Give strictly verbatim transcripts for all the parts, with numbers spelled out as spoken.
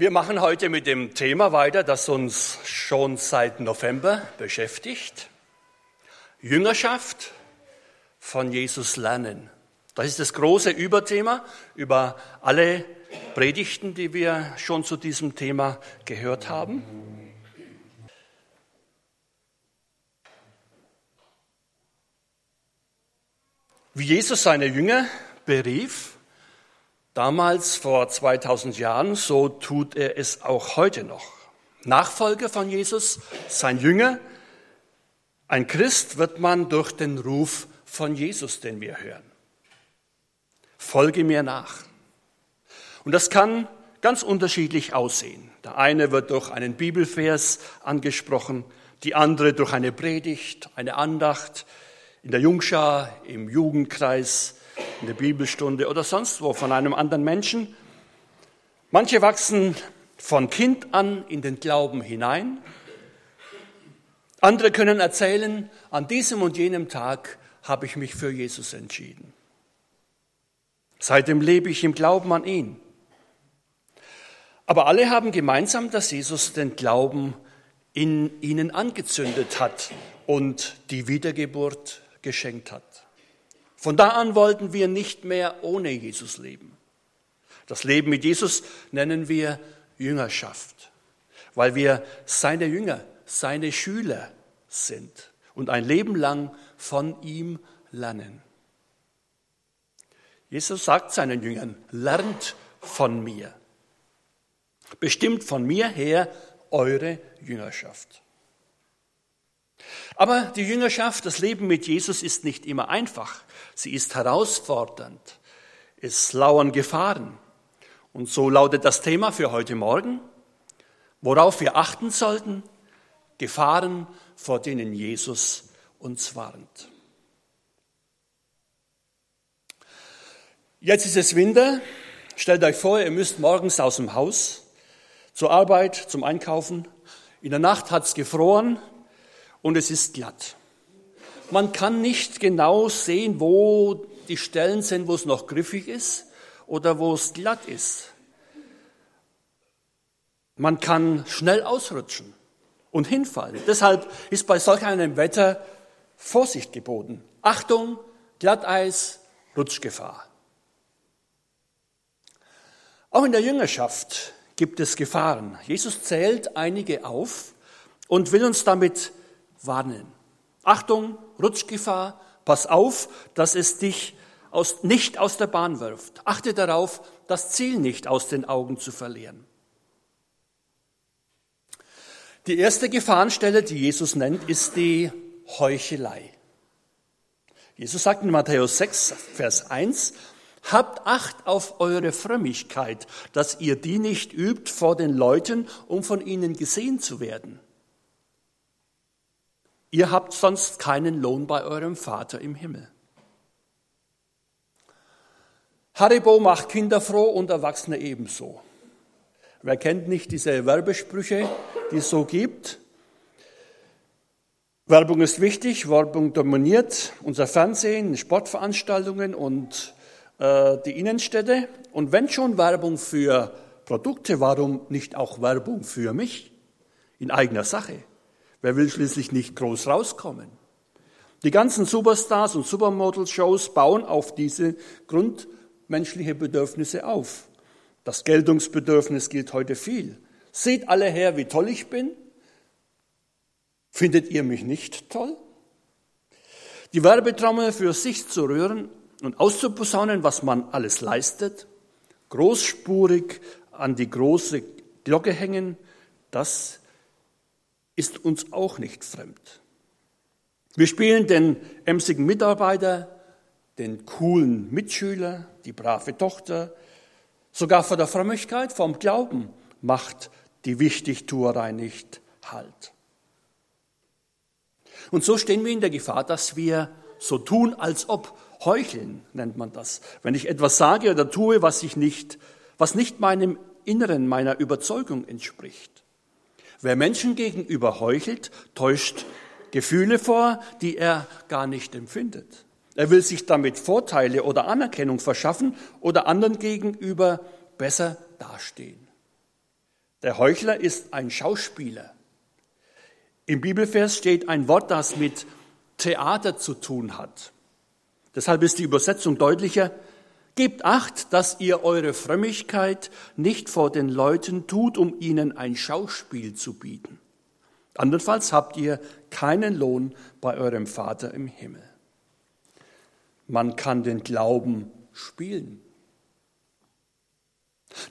Wir machen heute mit dem Thema weiter, das uns schon seit November beschäftigt. Jüngerschaft, von Jesus lernen. Das ist das große Überthema über alle Predigten, die wir schon zu diesem Thema gehört haben. Wie Jesus seine Jünger berief, damals vor zweitausend Jahren, so tut er es auch heute noch. Nachfolger von Jesus, sein Jünger, ein Christ wird man durch den Ruf von Jesus, den wir hören. Folge mir nach. Und das kann ganz unterschiedlich aussehen. Der eine wird durch einen Bibelvers angesprochen, die andere durch eine Predigt, eine Andacht, in der Jungschar, im Jugendkreis, in der Bibelstunde oder sonst wo von einem anderen Menschen. Manche wachsen von Kind an in den Glauben hinein. Andere können erzählen, an diesem und jenem Tag habe ich mich für Jesus entschieden. Seitdem lebe ich im Glauben an ihn. Aber alle haben gemeinsam, dass Jesus den Glauben in ihnen angezündet hat und die Wiedergeburt geschenkt hat. Von da an wollten wir nicht mehr ohne Jesus leben. Das Leben mit Jesus nennen wir Jüngerschaft, weil wir seine Jünger, seine Schüler sind und ein Leben lang von ihm lernen. Jesus sagt seinen Jüngern, lernt von mir. Bestimmt von mir her eure Jüngerschaft. Aber die Jüngerschaft, das Leben mit Jesus ist nicht immer einfach. Sie ist herausfordernd. Es lauern Gefahren. Und so lautet das Thema für heute Morgen, worauf wir achten sollten: Gefahren, vor denen Jesus uns warnt. Jetzt ist es Winter. Stellt euch vor, ihr müsst morgens aus dem Haus, zur Arbeit, zum Einkaufen. In der Nacht hat es gefroren und es ist glatt. Man kann nicht genau sehen, wo die Stellen sind, wo es noch griffig ist oder wo es glatt ist. Man kann schnell ausrutschen und hinfallen. Deshalb ist bei solch einem Wetter Vorsicht geboten. Achtung, Glatteis, Rutschgefahr. Auch in der Jüngerschaft gibt es Gefahren. Jesus zählt einige auf und will uns damit warnen. Achtung, Rutschgefahr, pass auf, dass es dich aus, nicht aus der Bahn wirft. Achte darauf, das Ziel nicht aus den Augen zu verlieren. Die erste Gefahrenstelle, die Jesus nennt, ist die Heuchelei. Jesus sagt in Matthäus sechs, Vers eins, habt Acht auf eure Frömmigkeit, dass ihr die nicht übt vor den Leuten, um von ihnen gesehen zu werden. Ihr habt sonst keinen Lohn bei eurem Vater im Himmel. Haribo macht Kinder froh und Erwachsene ebenso. Wer kennt nicht diese Werbesprüche, die es so gibt? Werbung ist wichtig, Werbung dominiert unser Fernsehen, Sportveranstaltungen und äh, die Innenstädte. Und wenn schon Werbung für Produkte, warum nicht auch Werbung für mich in eigener Sache? Wer will schließlich nicht groß rauskommen? Die ganzen Superstars und Supermodel-Shows bauen auf diese grundmenschliche Bedürfnisse auf. Das Geltungsbedürfnis gilt heute viel. Seht alle her, wie toll ich bin. Findet ihr mich nicht toll? Die Werbetrommel für sich zu rühren und auszuposaunen, was man alles leistet, großspurig an die große Glocke hängen, das ist uns auch nicht fremd. Wir spielen den emsigen Mitarbeiter, den coolen Mitschüler, die brave Tochter. Sogar vor der Frömmigkeit, vom Glauben macht die Wichtigtuerei nicht Halt. Und so stehen wir in der Gefahr, dass wir so tun, als ob. Heucheln nennt man das. Wenn ich etwas sage oder tue, was ich nicht, was nicht meinem Inneren, meiner Überzeugung entspricht. Wer Menschen gegenüber heuchelt, täuscht Gefühle vor, die er gar nicht empfindet. Er will sich damit Vorteile oder Anerkennung verschaffen oder anderen gegenüber besser dastehen. Der Heuchler ist ein Schauspieler. Im Bibelvers steht ein Wort, das mit Theater zu tun hat. Deshalb ist die Übersetzung deutlicher. Gebt Acht, dass ihr eure Frömmigkeit nicht vor den Leuten tut, um ihnen ein Schauspiel zu bieten. Andernfalls habt ihr keinen Lohn bei eurem Vater im Himmel. Man kann den Glauben spielen.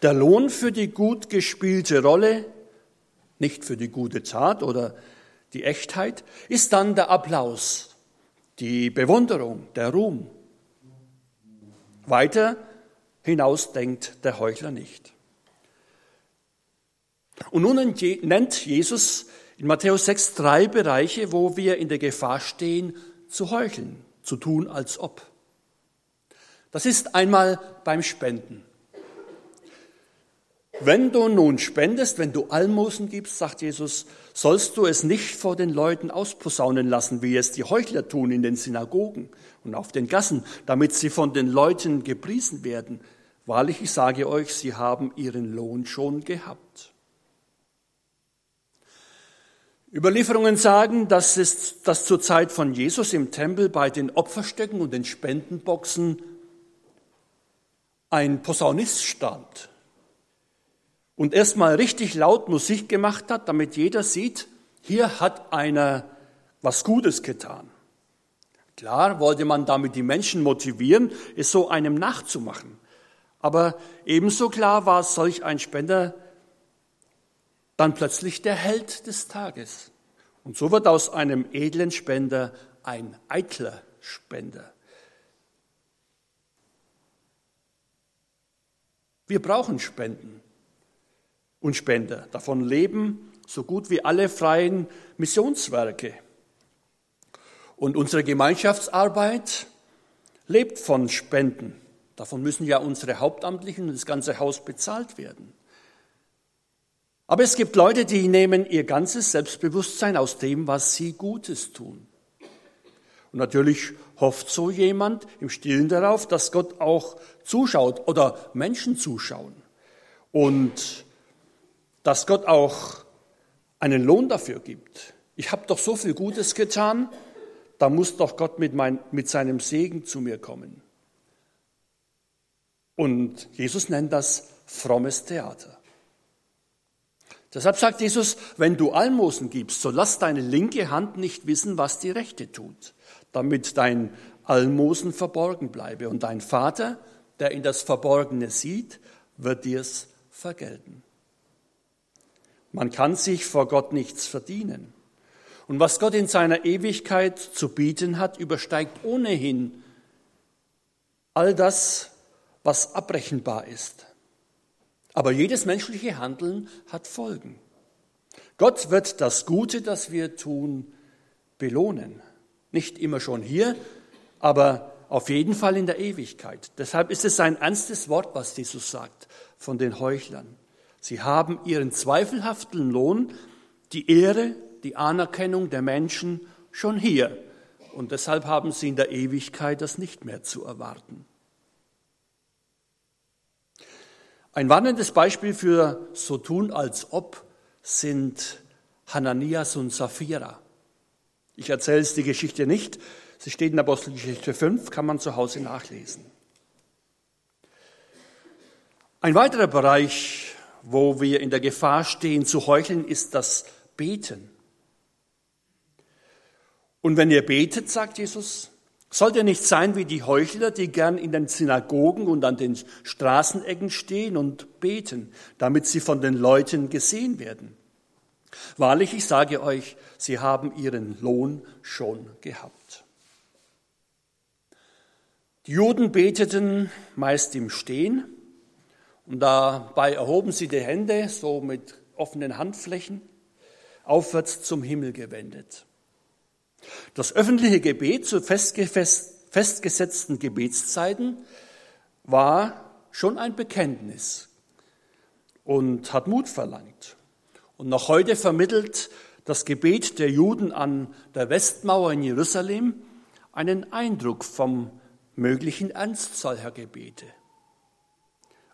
Der Lohn für die gut gespielte Rolle, nicht für die gute Tat oder die Echtheit, ist dann der Applaus, die Bewunderung, der Ruhm. Weiter hinaus denkt der Heuchler nicht. Und nun nennt Jesus in Matthäus sechs drei Bereiche, wo wir in der Gefahr stehen, zu heucheln, zu tun als ob. Das ist einmal beim Spenden. Wenn du nun spendest, wenn du Almosen gibst, sagt Jesus, sollst du es nicht vor den Leuten ausposaunen lassen, wie es die Heuchler tun in den Synagogen und auf den Gassen, damit sie von den Leuten gepriesen werden. Wahrlich, ich sage euch, sie haben ihren Lohn schon gehabt. Überlieferungen sagen, dass es, dass zur Zeit von Jesus im Tempel bei den Opferstöcken und den Spendenboxen ein Posaunist stand und erstmal richtig laut Musik gemacht hat, damit jeder sieht, hier hat einer was Gutes getan. Klar wollte man damit die Menschen motivieren, es so einem nachzumachen. Aber ebenso klar war solch ein Spender dann plötzlich der Held des Tages. Und so wird aus einem edlen Spender ein eitler Spender. Wir brauchen Spenden und Spender. Davon leben so gut wie alle freien Missionswerke. Und unsere Gemeinschaftsarbeit lebt von Spenden. Davon müssen ja unsere Hauptamtlichen und das ganze Haus bezahlt werden. Aber es gibt Leute, die nehmen ihr ganzes Selbstbewusstsein aus dem, was sie Gutes tun. Und natürlich hofft so jemand im Stillen darauf, dass Gott auch zuschaut oder Menschen zuschauen. Und dass Gott auch einen Lohn dafür gibt. Ich habe doch so viel Gutes getan, da muss doch Gott mit, mein, mit seinem Segen zu mir kommen. Und Jesus nennt das frommes Theater. Deshalb sagt Jesus, wenn du Almosen gibst, so lass deine linke Hand nicht wissen, was die rechte tut, damit dein Almosen verborgen bleibe. Und dein Vater, der in das Verborgene sieht, wird dir's vergelten. Man kann sich vor Gott nichts verdienen. Und was Gott in seiner Ewigkeit zu bieten hat, übersteigt ohnehin all das, was abrechenbar ist. Aber jedes menschliche Handeln hat Folgen. Gott wird das Gute, das wir tun, belohnen. Nicht immer schon hier, aber auf jeden Fall in der Ewigkeit. Deshalb ist es ein ernstes Wort, was Jesus sagt von den Heuchlern. Sie haben ihren zweifelhaften Lohn, die Ehre, die Anerkennung der Menschen schon hier. Und deshalb haben sie in der Ewigkeit das nicht mehr zu erwarten. Ein warnendes Beispiel für so tun als ob sind Hananias und Safira. Ich erzähle es die Geschichte nicht. Sie steht in Apostelgeschichte fünf, kann man zu Hause nachlesen. Ein weiterer Bereich, wo wir in der Gefahr stehen zu heucheln, ist das Beten. Und wenn ihr betet, sagt Jesus, sollt ihr nicht sein wie die Heuchler, die gern in den Synagogen und an den Straßenecken stehen und beten, damit sie von den Leuten gesehen werden. Wahrlich, ich sage euch, sie haben ihren Lohn schon gehabt. Die Juden beteten meist im Stehen und dabei erhoben sie die Hände, so mit offenen Handflächen, aufwärts zum Himmel gewendet. Das öffentliche Gebet zu festgesetzten Gebetszeiten war schon ein Bekenntnis und hat Mut verlangt. Und noch heute vermittelt das Gebet der Juden an der Westmauer in Jerusalem einen Eindruck vom möglichen Ernst solcher Gebete.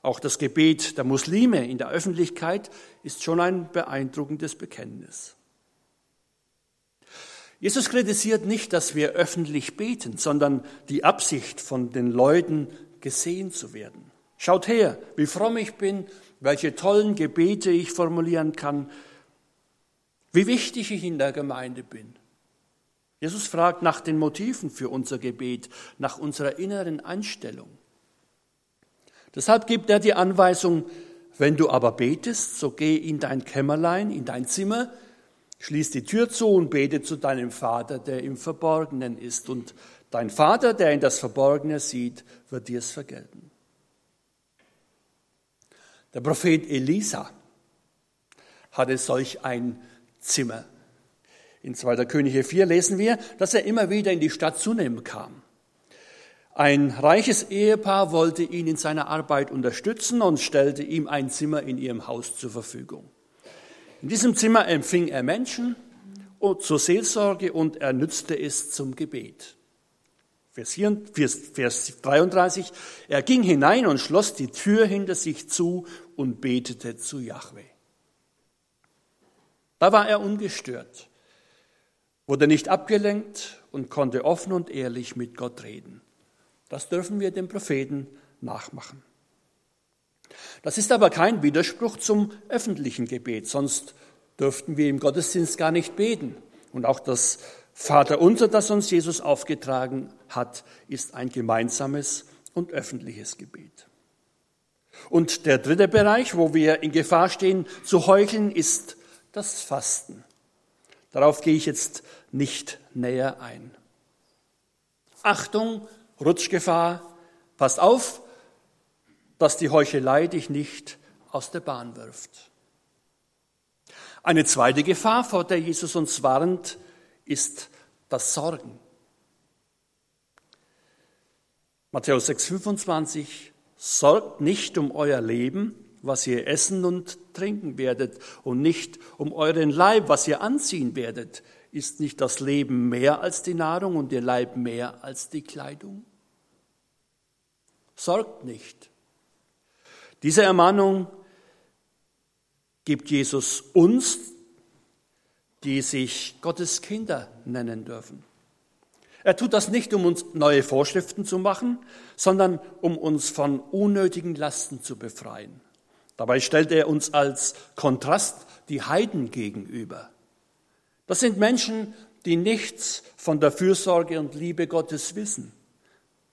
Auch das Gebet der Muslime in der Öffentlichkeit ist schon ein beeindruckendes Bekenntnis. Jesus kritisiert nicht, dass wir öffentlich beten, sondern die Absicht, von den Leuten gesehen zu werden. Schaut her, wie fromm ich bin, welche tollen Gebete ich formulieren kann, wie wichtig ich in der Gemeinde bin. Jesus fragt nach den Motiven für unser Gebet, nach unserer inneren Einstellung. Deshalb gibt er die Anweisung, wenn du aber betest, so geh in dein Kämmerlein, in dein Zimmer, schließ die Tür zu und bete zu deinem Vater, der im Verborgenen ist. Und dein Vater, der in das Verborgene sieht, wird dir es vergelten. Der Prophet Elisa hatte solch ein Zimmer. In zweiter Könige vier lesen wir, dass er immer wieder in die Stadt Sunem kam. Ein reiches Ehepaar wollte ihn in seiner Arbeit unterstützen und stellte ihm ein Zimmer in ihrem Haus zur Verfügung. In diesem Zimmer empfing er Menschen zur Seelsorge und er nützte es zum Gebet. Vers dreiunddreißig, er ging hinein und schloss die Tür hinter sich zu und betete zu Jahwe. Da war er ungestört, wurde nicht abgelenkt und konnte offen und ehrlich mit Gott reden. Das dürfen wir dem Propheten nachmachen. Das ist aber kein Widerspruch zum öffentlichen Gebet, sonst dürften wir im Gottesdienst gar nicht beten. Und auch das Vaterunser, das uns Jesus aufgetragen hat, ist ein gemeinsames und öffentliches Gebet. Und der dritte Bereich, wo wir in Gefahr stehen zu heucheln, ist das Fasten. Darauf gehe ich jetzt nicht näher ein. Achtung, Rutschgefahr, passt auf, dass die Heuchelei dich nicht aus der Bahn wirft. Eine zweite Gefahr, vor der Jesus uns warnt, ist das Sorgen. Matthäus sechs fünfundzwanzig, sorgt nicht um euer Leben, was ihr essen und trinken werdet, und nicht um euren Leib, was ihr anziehen werdet. Ist nicht das Leben mehr als die Nahrung und der Leib mehr als die Kleidung? Sorgt nicht. Diese Ermahnung gibt Jesus uns, die sich Gottes Kinder nennen dürfen. Er tut das nicht, um uns neue Vorschriften zu machen, sondern um uns von unnötigen Lasten zu befreien. Dabei stellt er uns als Kontrast die Heiden gegenüber. Das sind Menschen, die nichts von der Fürsorge und Liebe Gottes wissen.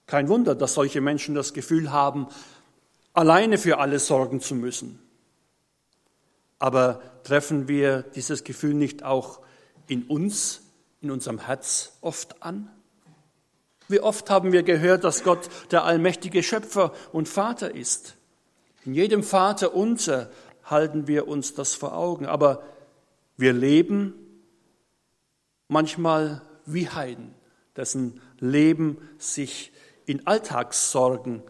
Kein Wunder, dass solche Menschen das Gefühl haben, alleine für alles sorgen zu müssen. Aber treffen wir dieses Gefühl nicht auch in uns, in unserem Herz oft an? Wie oft haben wir gehört, dass Gott der allmächtige Schöpfer und Vater ist? In jedem Vater unser halten wir uns das vor Augen, aber wir leben manchmal wie Heiden, dessen Leben sich in Alltagssorgen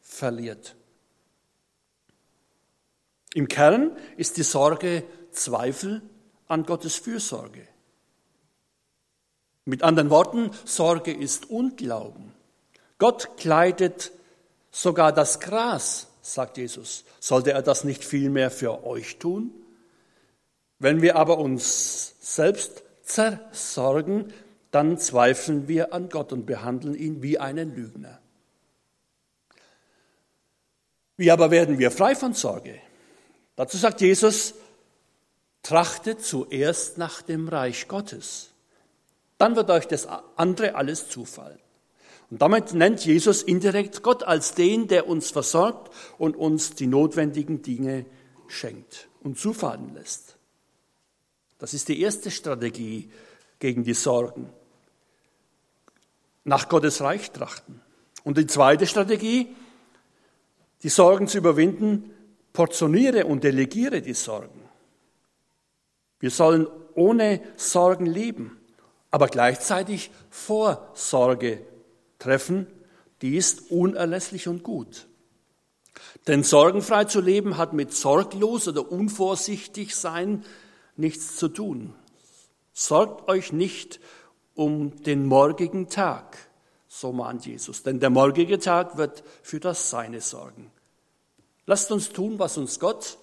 verliert. Im Kern ist die Sorge Zweifel an Gottes Fürsorge. Mit anderen Worten, Sorge ist Unglauben. Gott kleidet sogar das Gras, sagt Jesus. Sollte er das nicht vielmehr für euch tun? Wenn wir aber uns selbst zersorgen, dann zweifeln wir an Gott und behandeln ihn wie einen Lügner. Wie aber werden wir frei von Sorge? Dazu sagt Jesus, trachtet zuerst nach dem Reich Gottes, dann wird euch das andere alles zufallen. Und damit nennt Jesus indirekt Gott als den, der uns versorgt und uns die notwendigen Dinge schenkt und zufallen lässt. Das ist die erste Strategie gegen die Sorgen. Nach Gottes Reich trachten. Und die zweite Strategie, die Sorgen zu überwinden, portioniere und delegiere die Sorgen. Wir sollen ohne Sorgen leben, aber gleichzeitig Vorsorge treffen. Die ist unerlässlich und gut. Denn sorgenfrei zu leben hat mit sorglos oder unvorsichtig sein nichts zu tun. Sorgt euch nicht um den morgigen Tag, so mahnt Jesus, denn der morgige Tag wird für das Seine sorgen. Lasst uns tun, was uns Gott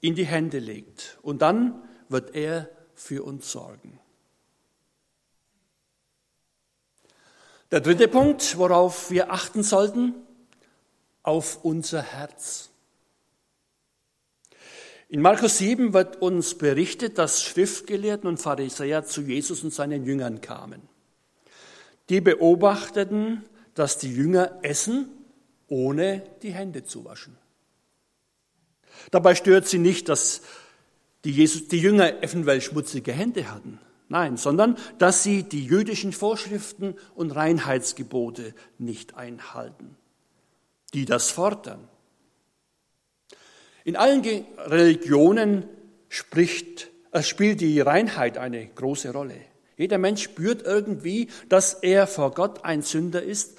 in die Hände legt. Und dann wird er für uns sorgen. Der dritte Punkt, worauf wir achten sollten, auf unser Herz. In Markus sieben wird uns berichtet, dass Schriftgelehrten und Pharisäer zu Jesus und seinen Jüngern kamen. Die beobachteten, dass die Jünger essen, ohne die Hände zu waschen. Dabei stört sie nicht, dass die, Jesus, die Jünger eventuell schmutzige Hände hatten. Nein, sondern dass sie die jüdischen Vorschriften und Reinheitsgebote nicht einhalten, die das fordern. In allen Ge- Religionen spricht, äh, spielt die Reinheit eine große Rolle. Jeder Mensch spürt irgendwie, dass er vor Gott ein Sünder ist,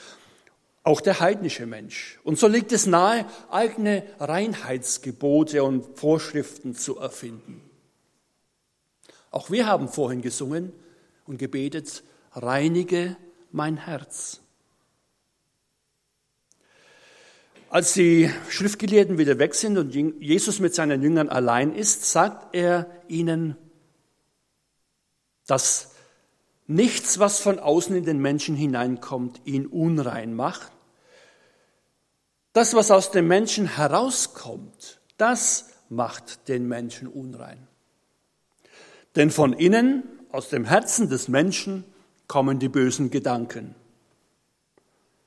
auch der heidnische Mensch. Und so liegt es nahe, eigene Reinheitsgebote und Vorschriften zu erfinden. Auch wir haben vorhin gesungen und gebetet, reinige mein Herz. Als die Schriftgelehrten wieder weg sind und Jesus mit seinen Jüngern allein ist, sagt er ihnen, dass nichts, was von außen in den Menschen hineinkommt, ihn unrein macht. Das, was aus dem Menschen herauskommt, das macht den Menschen unrein. Denn von innen, aus dem Herzen des Menschen, kommen die bösen Gedanken.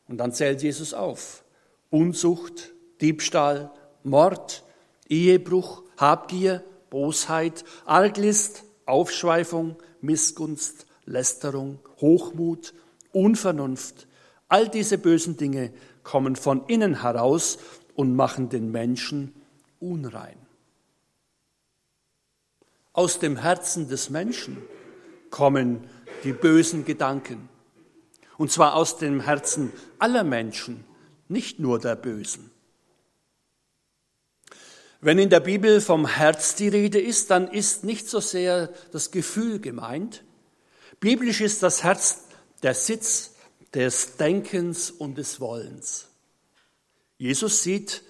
Und dann zählt Jesus auf. Unzucht, Diebstahl, Mord, Ehebruch, Habgier, Bosheit, Arglist, Aufschweifung, Missgunst, Lästerung, Hochmut, Unvernunft. All diese bösen Dinge kommen von innen heraus und machen den Menschen unrein. Aus dem Herzen des Menschen kommen die bösen Gedanken. Und zwar aus dem Herzen aller Menschen, nicht nur der Bösen. Wenn in der Bibel vom Herz die Rede ist, dann ist nicht so sehr das Gefühl gemeint. Biblisch ist das Herz der Sitz des Denkens und des Wollens. Jesus sieht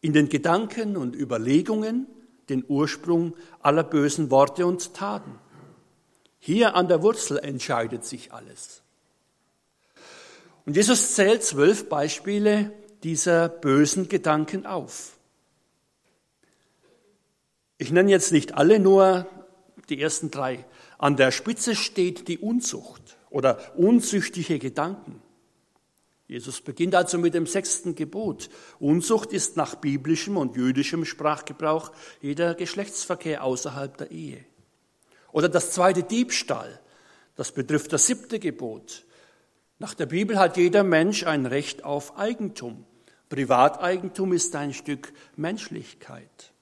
in den Gedanken und Überlegungen den Ursprung aller bösen Worte und Taten. Hier an der Wurzel entscheidet sich alles. Und Jesus zählt zwölf Beispiele dieser bösen Gedanken auf. Ich nenne jetzt nicht alle, nur die ersten drei. An der Spitze steht die Unzucht oder unzüchtige Gedanken. Jesus beginnt also mit dem sechsten Gebot. Unzucht ist nach biblischem und jüdischem Sprachgebrauch jeder Geschlechtsverkehr außerhalb der Ehe. Oder das zweite Diebstahl, das betrifft das siebte Gebot. Nach der Bibel hat jeder Mensch ein Recht auf Eigentum. Privateigentum ist ein Stück Menschlichkeit.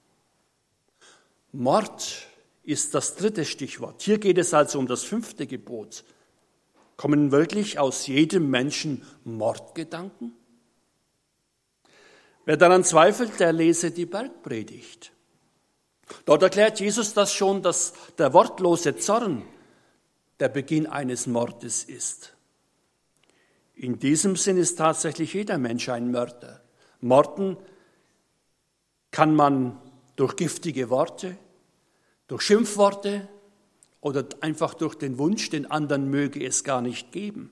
Mord ist das dritte Stichwort. Hier geht es also um das fünfte Gebot. Kommen wirklich aus jedem Menschen Mordgedanken? Wer daran zweifelt, der lese die Bergpredigt. Dort erklärt Jesus, dass schon das, der wortlose Zorn der Beginn eines Mordes ist. In diesem Sinn ist tatsächlich jeder Mensch ein Mörder. Morden kann man durch giftige Worte, durch Schimpfworte, oder einfach durch den Wunsch, den anderen möge es gar nicht geben.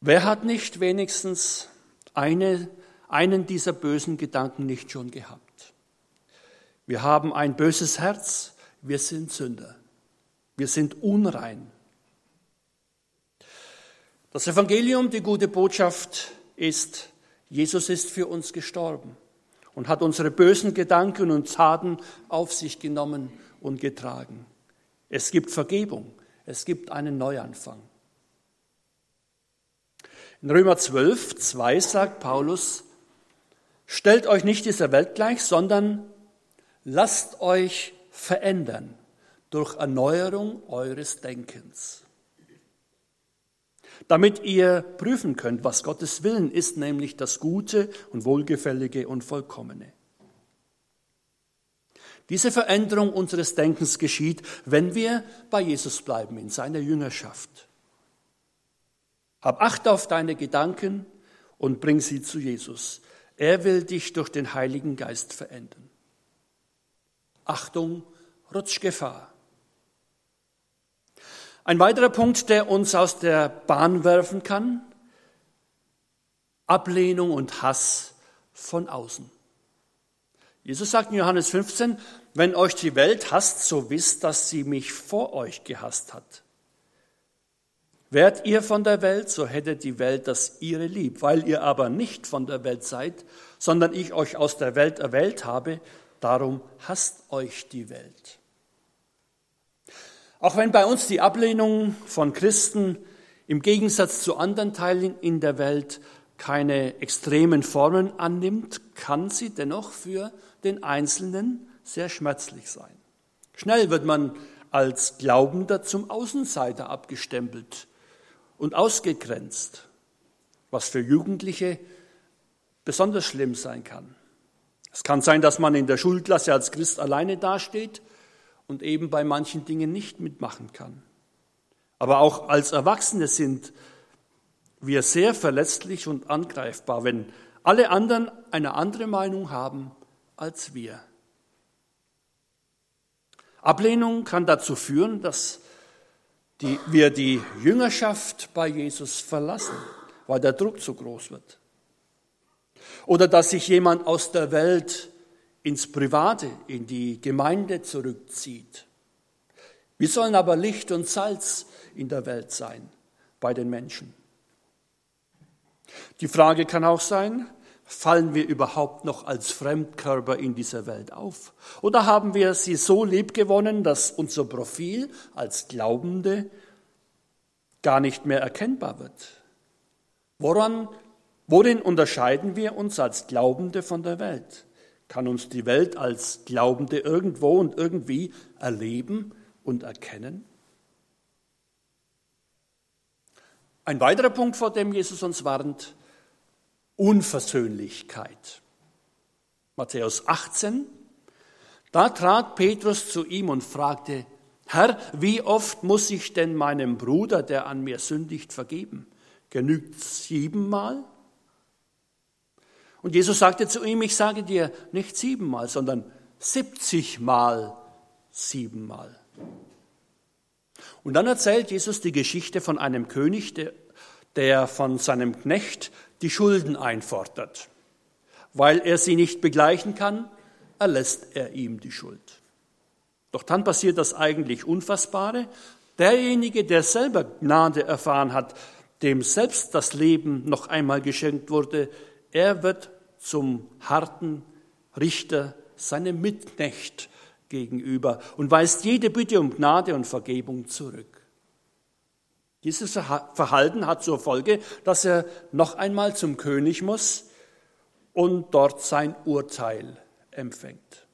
Wer hat nicht wenigstens eine, einen dieser bösen Gedanken nicht schon gehabt? Wir haben ein böses Herz, wir sind Sünder, wir sind unrein. Das Evangelium, die gute Botschaft ist, Jesus ist für uns gestorben und hat unsere bösen Gedanken und Taten auf sich genommen und getragen. Es gibt Vergebung, es gibt einen Neuanfang. In Römer zwölf, zwei sagt Paulus, stellt euch nicht dieser Welt gleich, sondern lasst euch verändern durch Erneuerung eures Denkens. Damit ihr prüfen könnt, was Gottes Willen ist, nämlich das Gute und Wohlgefällige und Vollkommene. Diese Veränderung unseres Denkens geschieht, wenn wir bei Jesus bleiben, in seiner Jüngerschaft. Hab Acht auf deine Gedanken und bring sie zu Jesus. Er will dich durch den Heiligen Geist verändern. Achtung, Rutschgefahr. Ein weiterer Punkt, der uns aus der Bahn werfen kann: Ablehnung und Hass von außen. Jesus sagt in Johannes fünfzehn, wenn euch die Welt hasst, so wisst, dass sie mich vor euch gehasst hat. Wärt ihr von der Welt, so hätte die Welt das ihre lieb. Weil ihr aber nicht von der Welt seid, sondern ich euch aus der Welt erwählt habe, darum hasst euch die Welt. Auch wenn bei uns die Ablehnung von Christen im Gegensatz zu anderen Teilen in der Welt keine extremen Formen annimmt, kann sie dennoch für den Einzelnen sehr schmerzlich sein. Schnell wird man als Glaubender zum Außenseiter abgestempelt und ausgegrenzt, was für Jugendliche besonders schlimm sein kann. Es kann sein, dass man in der Schulklasse als Christ alleine dasteht und eben bei manchen Dingen nicht mitmachen kann. Aber auch als Erwachsene sind wir sehr verletzlich und angreifbar, wenn alle anderen eine andere Meinung haben als wir. Ablehnung kann dazu führen, dass die, wir die Jüngerschaft bei Jesus verlassen, weil der Druck zu groß wird. Oder dass sich jemand aus der Welt ins Private, in die Gemeinde zurückzieht. Wir sollen aber Licht und Salz in der Welt sein, bei den Menschen. Die Frage kann auch sein: Fallen wir überhaupt noch als Fremdkörper in dieser Welt auf? Oder haben wir sie so liebgewonnen, dass unser Profil als Glaubende gar nicht mehr erkennbar wird? Woran, worin unterscheiden wir uns als Glaubende von der Welt? Kann uns die Welt als Glaubende irgendwo und irgendwie erleben und erkennen? Ein weiterer Punkt, vor dem Jesus uns warnt: Unversöhnlichkeit. Matthäus achtzehn, da trat Petrus zu ihm und fragte: Herr, wie oft muss ich denn meinem Bruder, der an mir sündigt, vergeben? Genügt siebenmal? Und Jesus sagte zu ihm: Ich sage dir nicht siebenmal, sondern siebzigmal siebenmal. Und dann erzählt Jesus die Geschichte von einem König, der, der von seinem Knecht die Schulden einfordert. Weil er sie nicht begleichen kann, erlässt er ihm die Schuld. Doch dann passiert das eigentlich Unfassbare: Derjenige, der selber Gnade erfahren hat, dem selbst das Leben noch einmal geschenkt wurde, er wird zum harten Richter seinem Mitknecht gegenüber und weist jede Bitte um Gnade und Vergebung zurück. Dieses Verhalten hat zur Folge, dass er noch einmal zum König muss und dort sein Urteil empfängt.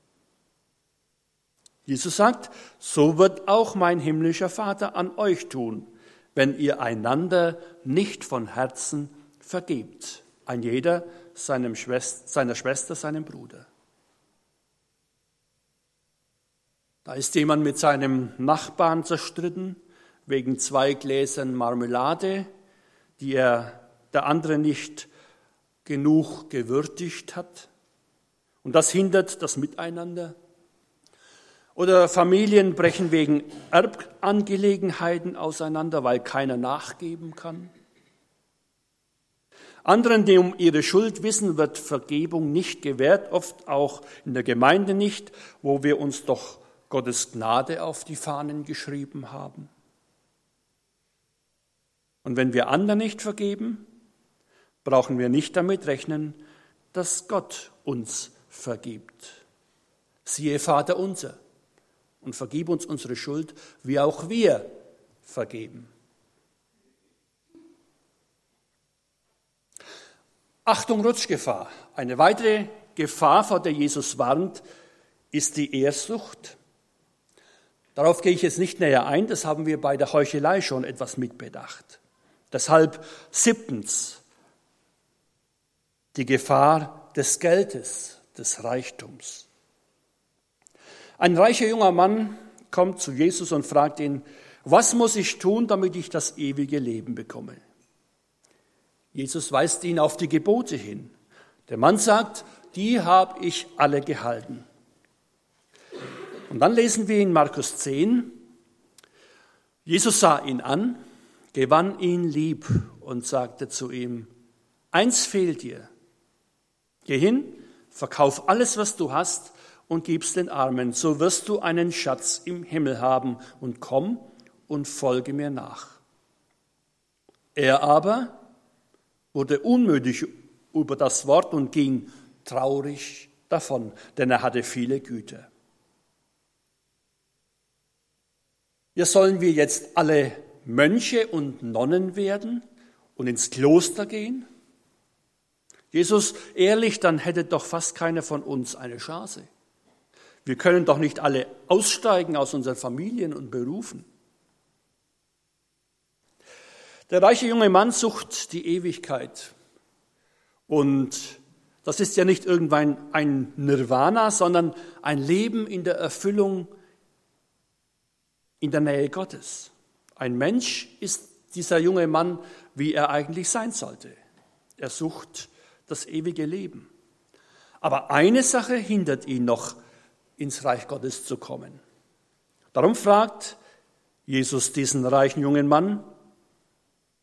Jesus sagt: So wird auch mein himmlischer Vater an euch tun, wenn ihr einander nicht von Herzen vergebt, ein jeder seinem Schwester, seiner Schwester, seinem Bruder. Da ist jemand mit seinem Nachbarn zerstritten, wegen zwei Gläsern Marmelade, die er der andere nicht genug gewürdigt hat. Und das hindert das Miteinander. Oder Familien brechen wegen Erbangelegenheiten auseinander, weil keiner nachgeben kann. Anderen, die um ihre Schuld wissen, wird Vergebung nicht gewährt, oft auch in der Gemeinde nicht, wo wir uns doch Gottes Gnade auf die Fahnen geschrieben haben. Und wenn wir anderen nicht vergeben, brauchen wir nicht damit rechnen, dass Gott uns vergibt. Siehe, Vater unser, und vergib uns unsere Schuld, wie auch wir vergeben. Achtung, Rutschgefahr. Eine weitere Gefahr, vor der Jesus warnt, ist die Ehrsucht. Darauf gehe ich jetzt nicht näher ein, das haben wir bei der Heuchelei schon etwas mitbedacht. Deshalb siebtens die Gefahr des Geldes, des Reichtums. Ein reicher junger Mann kommt zu Jesus und fragt ihn: Was muss ich tun, damit ich das ewige Leben bekomme? Jesus weist ihn auf die Gebote hin. Der Mann sagt, die habe ich alle gehalten. Und dann lesen wir in Markus zehn, Jesus sah ihn an, gewann ihn lieb und sagte zu ihm, eins fehlt dir, geh hin, verkauf alles, was du hast und gib's den Armen, so wirst du einen Schatz im Himmel haben und komm und folge mir nach. Er aber wurde unmütig über das Wort und ging traurig davon, denn er hatte viele Güter. Ja, sollen wir jetzt alle Mönche und Nonnen werden und ins Kloster gehen? Jesus, ehrlich, dann hätte doch fast keiner von uns eine Chance. Wir können doch nicht alle aussteigen aus unseren Familien und Berufen. Der reiche junge Mann sucht die Ewigkeit. Und das ist ja nicht irgendwann ein Nirvana, sondern ein Leben in der Erfüllung in der Nähe Gottes. Ein Mensch ist dieser junge Mann, wie er eigentlich sein sollte. Er sucht das ewige Leben. Aber eine Sache hindert ihn noch, ins Reich Gottes zu kommen. Darum fragt Jesus diesen reichen jungen Mann,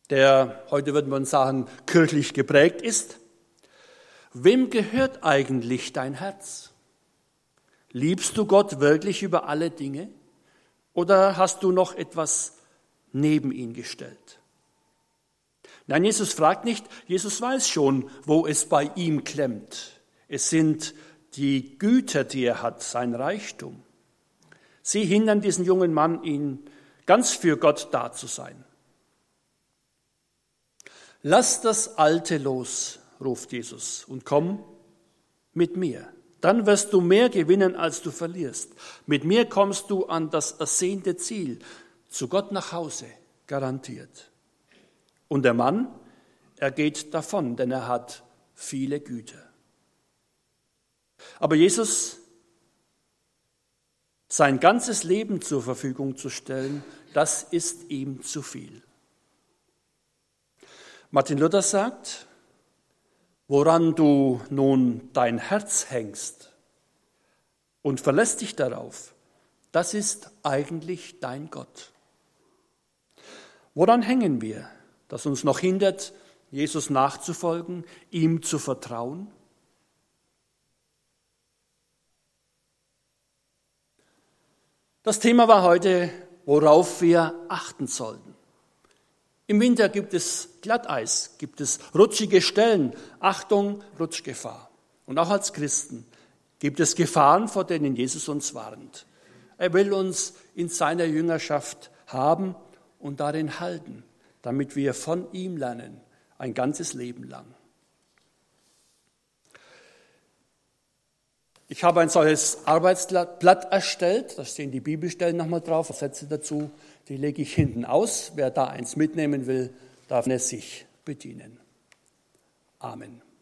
der, heute würden wir sagen, kirchlich geprägt ist, wem gehört eigentlich dein Herz? Liebst du Gott wirklich über alle Dinge oder hast du noch etwas neben ihn gestellt? Nein, Jesus fragt nicht, Jesus weiß schon, wo es bei ihm klemmt. Es sind die Güter, die er hat, sein Reichtum. Sie hindern diesen jungen Mann, ihn ganz für Gott da zu sein. Lass das Alte los, ruft Jesus, und komm mit mir. Dann wirst du mehr gewinnen, als du verlierst. Mit mir kommst du an das ersehnte Ziel, zu Gott nach Hause, garantiert. Und der Mann, er geht davon, denn er hat viele Güter. Aber Jesus, sein ganzes Leben zur Verfügung zu stellen, das ist ihm zu viel. Martin Luther sagt, woran du nun dein Herz hängst und verlässt dich darauf, das ist eigentlich dein Gott. Woran hängen wir? Das uns noch hindert, Jesus nachzufolgen, ihm zu vertrauen? Das Thema war heute, worauf wir achten sollten. Im Winter gibt es Glatteis, gibt es rutschige Stellen. Achtung, Rutschgefahr. Und auch als Christen gibt es Gefahren, vor denen Jesus uns warnt. Er will uns in seiner Jüngerschaft haben und darin halten, damit wir von ihm lernen, ein ganzes Leben lang. Ich habe ein solches Arbeitsblatt erstellt, da stehen die Bibelstellen nochmal drauf, Sätze dazu, die lege ich hinten aus. Wer da eins mitnehmen will, darf es sich bedienen. Amen.